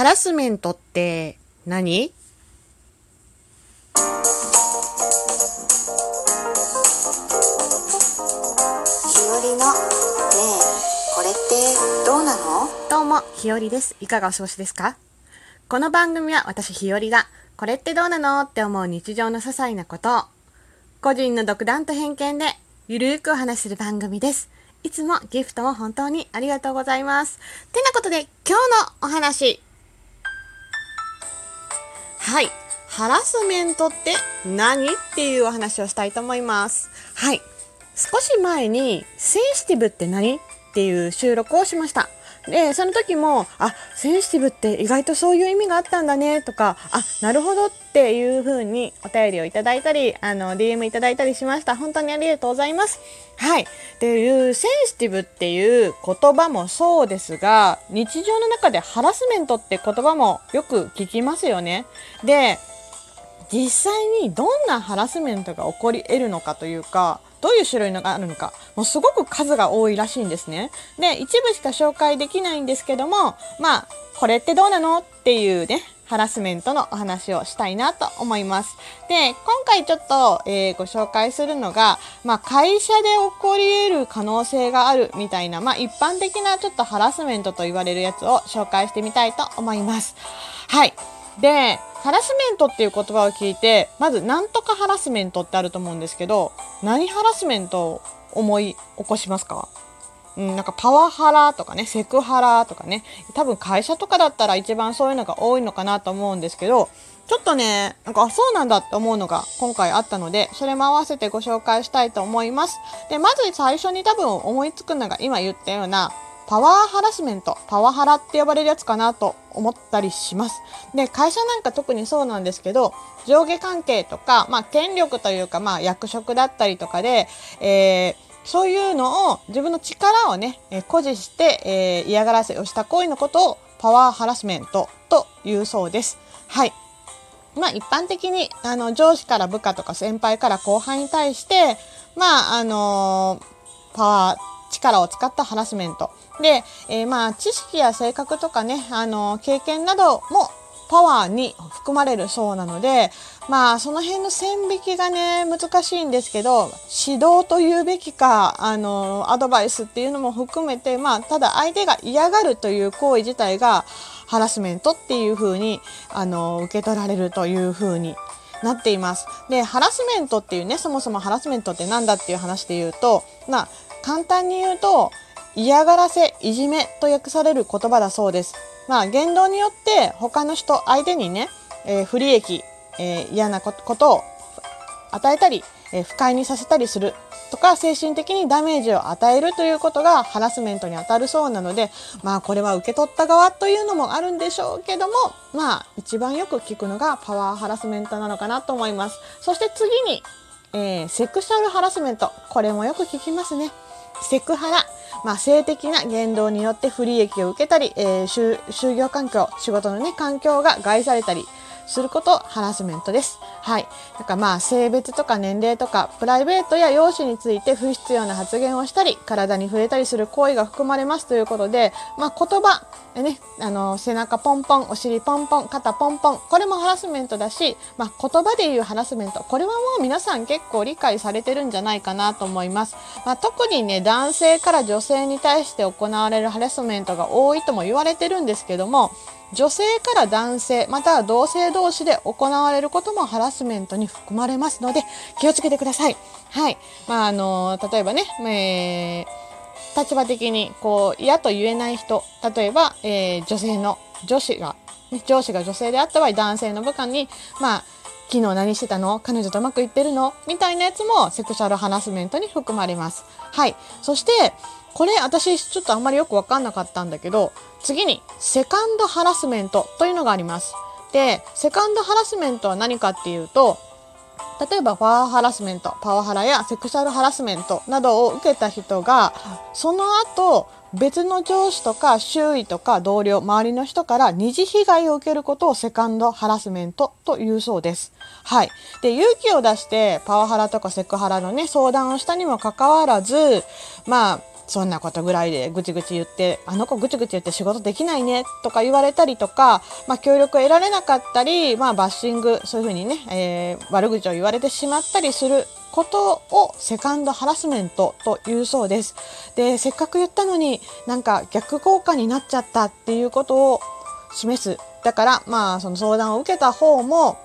ハラスメントって何？どうも、ひよりです。いかがお過ごしですか？この番組は私ひよりが、これってどうなのって思う日常の些細なことを、個人の独断と偏見でゆるーくお話しする番組です。いつもギフトも本当にありがとうございます。てなことで、今日のお話。はい、ハラスメントって何？っていうお話をしたいと思います。はい、少し前にセンシティブって何？っていう収録をしました。で、その時も、センシティブって意外とそういう意味があったんだねとか、なるほどっていう風にお便りをいただいたり、DM いただいたりしました。本当にありがとうございます。はい。っていう、センシティブっていう言葉もそうですが、日常の中でハラスメントって言葉もよく聞きますよね。で、実際にどんなハラスメントが起こり得るのかというか、どういう種類のがあるのか、もうすごく数が多いらしいんですね。で、一部しか紹介できないんですけども、これってどうなのっていうね、ハラスメントのお話をしたいなと思います。で、今回ちょっと、ご紹介するのが、会社で起こり得る可能性があるみたいな、一般的なちょっとハラスメントと言われるやつを紹介してみたいと思います。はい。で、ハラスメントっていう言葉を聞いて、まずなんとかハラスメントってあると思うんですけど、何ハラスメントを思い起こしますか？なんかパワハラとかね、セクハラとかね、多分会社とかだったら一番そういうのが多いのかなと思うんですけど、ちょっとね、そうなんだって思うのが今回あったので、それも合わせてご紹介したいと思います。で、まず最初に多分思いつくのが今言ったような、パワーハラスメント、パワハラって呼ばれるやつかなと思ったりします。で、会社なんか特にそうなんですけど、上下関係とか、権力というか、役職だったりとかで、そういうのを自分の力をね、誇示して、嫌がらせをした行為のことをパワーハラスメントというそうです。はい。一般的に上司から部下とか先輩から後輩に対して、パワー力を使ったハラスメントで、知識や性格とかね、経験などもパワーに含まれるそうなので、その辺の線引きがね、難しいんですけど、指導というべきか、アドバイスっていうのも含めて、ただ相手が嫌がるという行為自体がハラスメントっていう風に、受け取られるという風になっています。で、ハラスメントっていうね、そもそもハラスメントってなんだっていう話で言うと、簡単に言うと、嫌がらせ、いじめと訳される言葉だそうです。言動によって他の人、相手にね、不利益、嫌なことを与えたり、不快にさせたりするとか、精神的にダメージを与えるということがハラスメントに当たるそうなので、これは受け取った側というのもあるんでしょうけども、一番よく聞くのがパワーハラスメントなのかなと思います。そして次に、セクシャルハラスメント。これもよく聞きますね。セクハラ、性的な言動によって不利益を受けたり、就業環境、仕事のね、環境が害されたりすることをハラスメントです。はい。だから性別とか年齢とか、プライベートや容姿について不必要な発言をしたり、体に触れたりする行為が含まれますということで、言葉、ね、背中ポンポン、お尻ポンポン、肩ポンポン、これもハラスメントだし、言葉で言うハラスメント、これはもう皆さん結構理解されてるんじゃないかなと思います。特にね、男性から女性に対して行われるハラスメントが多いとも言われてるんですけども、女性から男性、または同性同士で行われることもハラスメントに含まれますので、気をつけてください。はい。例えばね、立場的に嫌と言えない人、例えば、上司が女性であった場合、男性の部下に、昨日何してたの？彼女とうまくいってるの？みたいなやつもセクシャルハラスメントに含まれます。はい。そして、これ私ちょっとあんまりよくわかんなかったんだけど、次にセカンドハラスメントというのがあります。で、セカンドハラスメントは何かっていうと、例えばパワーハラスメント、パワハラやセクシャルハラスメントなどを受けた人が、その後別の上司とか周囲とか同僚、周りの人から二次被害を受けることをセカンドハラスメントというそうです。はい。で、勇気を出してパワハラとかセクハラのね、相談をしたにもかかわらず、そんなことぐらいでぐちぐち言って、あの子ぐちぐち言って仕事できないねとか言われたりとか、まあ、協力を得られなかったり、まあ、バッシング、そういうふうにね、悪口を言われてしまったりすることをセカンドハラスメントというそうです。で、せっかく言ったのになんか逆効果になっちゃったっていうことを示す。だから、まあ、その相談を受けた方も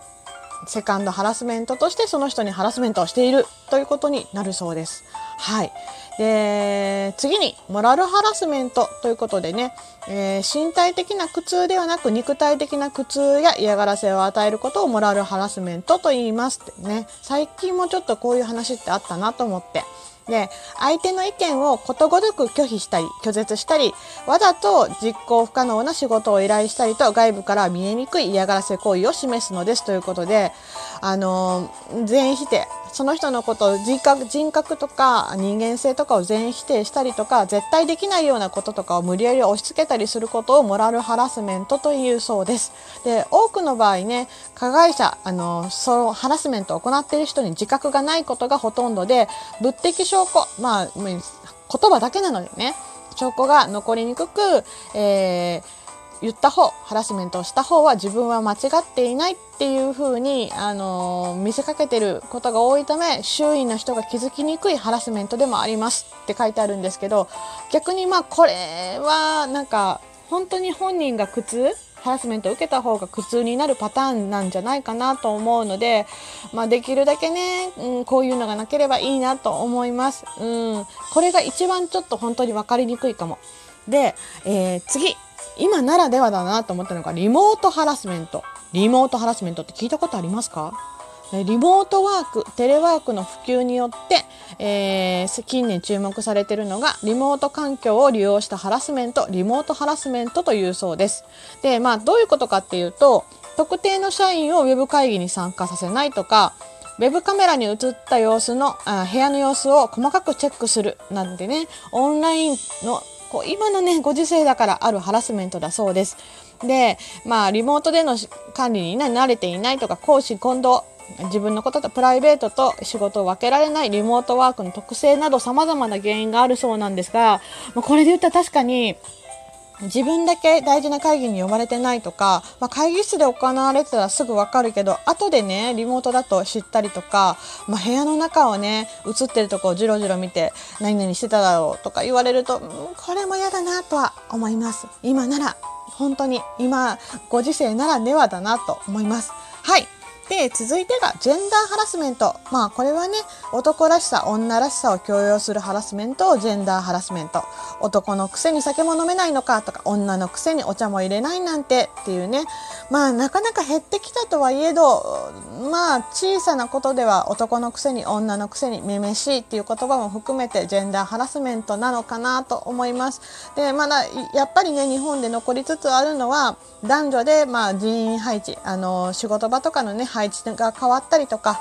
セカンドハラスメントとしてその人にハラスメントをしているということになるそうです。はい。で、次にモラルハラスメントということでね、身体的な苦痛ではなく肉体的な苦痛や嫌がらせを与えることをモラルハラスメントと言いますってね。最近もちょっとこういう話ってあったなと思って。で、相手の意見をことごとく拒否したり拒絶したり、わざと実行不可能な仕事を依頼したりと、外部から見えにくい嫌がらせ行為を示すのですということで、全否定、その人のことを人格とか人間性とかを全否定したりとか、絶対できないようなこととかを無理やり押し付けたりすることをモラルハラスメントというそうです。で、多くの場合ね、加害者、そのハラスメントを行っている人に自覚がないことがほとんどで、物的証拠、まあ言葉だけなのでね、証拠が残りにくく、言った方、ハラスメントをした方は自分は間違っていないっていう風に、見せかけてることが多いため、周囲の人が気づきにくいハラスメントでもありますって書いてあるんですけど、逆にまあこれはなんか本当に本人が苦痛、ハラスメントを受けた方が苦痛になるパターンなんじゃないかなと思うので、まあ、できるだけね、こういうのがなければいいなと思います。これが一番ちょっと本当に分かりにくいかも。で、次。今ならではだなと思ったのがリモートハラスメント。リモートハラスメントって聞いたことありますか？リモートワーク、テレワークの普及によって、近年注目されているのがリモート環境を利用したハラスメント、リモートハラスメントというそうです。で、まあどういうことかっていうと、特定の社員をウェブ会議に参加させないとか、ウェブカメラに映った様子の、部屋の様子を細かくチェックするなんてね、オンラインの今のねご時世だからあるハラスメントだそうです。で、まあリモートでの管理に慣れていないとか、公私混同、自分のこととプライベートと仕事を分けられない、リモートワークの特性など様々な原因があるそうなんですが、これで言ったら確かに自分だけ大事な会議に呼ばれてないとか、まあ、会議室で行われてたらすぐわかるけど、後でねリモートだと知ったりとか、まあ、部屋の中をね映ってるとこをじろじろ見て何々してただろうとか言われると、これも嫌だなとは思います。今なら本当に今ご時世ならではだなと思います。はい。で、続いてがジェンダーハラスメント。まあこれはね、男らしさ女らしさを強要するハラスメントをジェンダーハラスメント。男のくせに酒も飲めないのかとか、女のくせにお茶も入れないなんてっていうね、まあなかなか減ってきたとはいえど、まあ小さなことでは男のくせに女のくせにめめしいっていう言葉も含めてジェンダーハラスメントなのかなと思います。で、まだやっぱりね日本で残りつつあるのは、男女でまあ人員配置、仕事場とかのね配置が変わったりとか、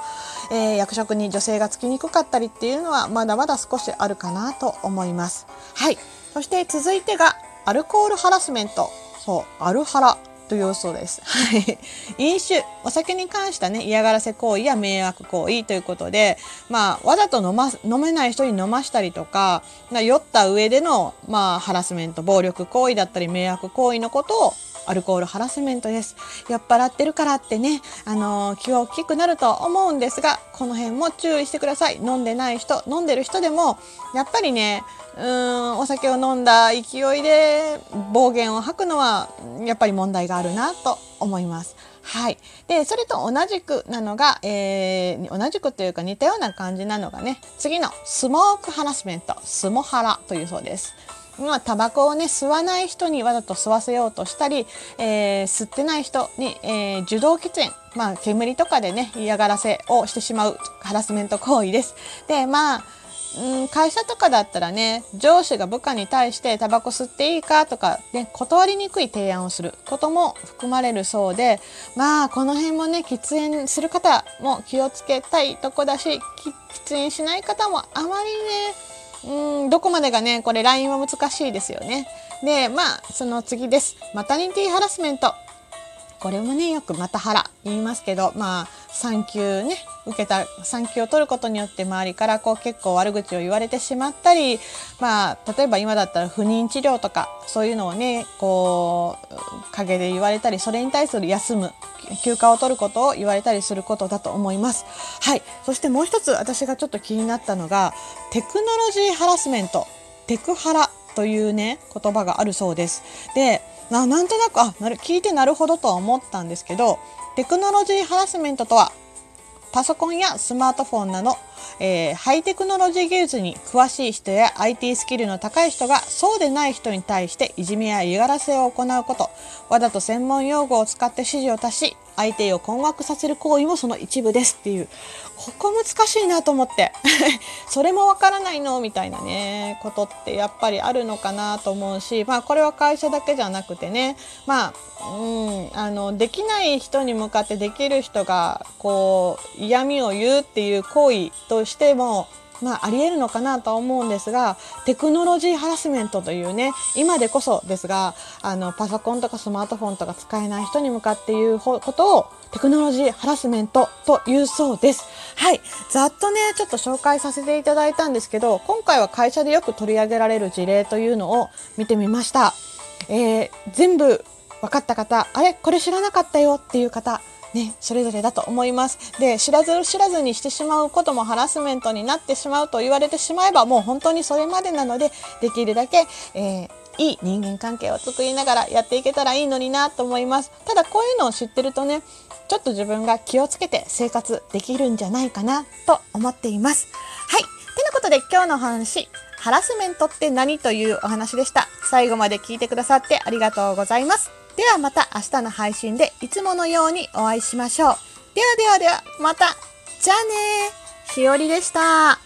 役職に女性がつきにくかったりっていうのはまだまだ少しあるかなと思います。はい。そして続いてがアルコールハラスメント。そう、アルハラというそうです。はい。飲酒、お酒に関したね嫌がらせ行為や迷惑行為ということで、まあわざと飲めない人に飲ましたりとか、酔った上でのまあハラスメント、暴力行為だったり迷惑行為のことをアルコールハラスメントです。酔っ払ってるからってね、気が大きくなると思うんですが、この辺も注意してください。飲んでない人、飲んでる人でもやっぱりね、お酒を飲んだ勢いで暴言を吐くのはやっぱり問題があるなと思います。はい。で、それと同じくなのが、同じくというか似たような感じなのがね、次のスモークハラスメント、スモハラというそうです。まあ、タバコをね吸わない人にわざと吸わせようとしたり、吸ってない人に、受動喫煙、まあ、煙とかでね嫌がらせをしてしまうハラスメント行為です。で、まあ会社とかだったらね、上司が部下に対してタバコ吸っていいかとか、ね、断りにくい提案をすることも含まれるそうで、まあこの辺もね喫煙する方も気をつけたいとこだし、喫煙しない方もあまりねどこまでがねこれラインは難しいですよね。で、まあその次です。マタニティハラスメント。これもねよくマタハラ言いますけど、まあ産休ね受けた産休を取ることによって周りから結構悪口を言われてしまったり、例えば今だったら不妊治療とかそういうのをね陰で言われたり、それに対する休む休暇を取ることを言われたりすることだと思います。はい、そしてもう一つ私がちょっと気になったのがテクノロジーハラスメント、テクハラというね言葉があるそうです。で、なんとなく聞いてなるほどとは思ったんですけど、テクノロジーハラスメントとはパソコンやスマートフォンなど、ハイテクノロジー技術に詳しい人や IT スキルの高い人がそうでない人に対していじめや嫌がらせを行うこと、わざと専門用語を使って指示を足し相手を困惑させる行為もその一部ですっていう、こ難しいなと思ってそれもわからないのみたいなねことってやっぱりあるのかなと思うし、これは会社だけじゃなくてね、できない人に向かってできる人が嫌味を言うっていう行為としてもありえるのかなと思うんですが、テクノロジーハラスメントというね今でこそですがパソコンとかスマートフォンとか使えない人に向かって言うことをテクノロジーハラスメントというそうです。はい、ざっとねちょっと紹介させていただいたんですけど、今回は会社でよく取り上げられる事例というのを見てみました。全部分かった方、あれこれ知らなかったよっていう方ね、それぞれだと思います。で、知らずにしてしまうこともハラスメントになってしまうと言われてしまえばもう本当にそれまでなので、できるだけ、いい人間関係を作りながらやっていけたらいいのになと思います。ただこういうのを知ってるとねちょっと自分が気をつけて生活できるんじゃないかなと思っています。はい、ということで今日のお話、ハラスメントって何というお話でした。最後まで聞いてくださってありがとうございます。ではまた明日の配信でいつものようにお会いしましょう。ではまた、じゃあね、ひよりでした。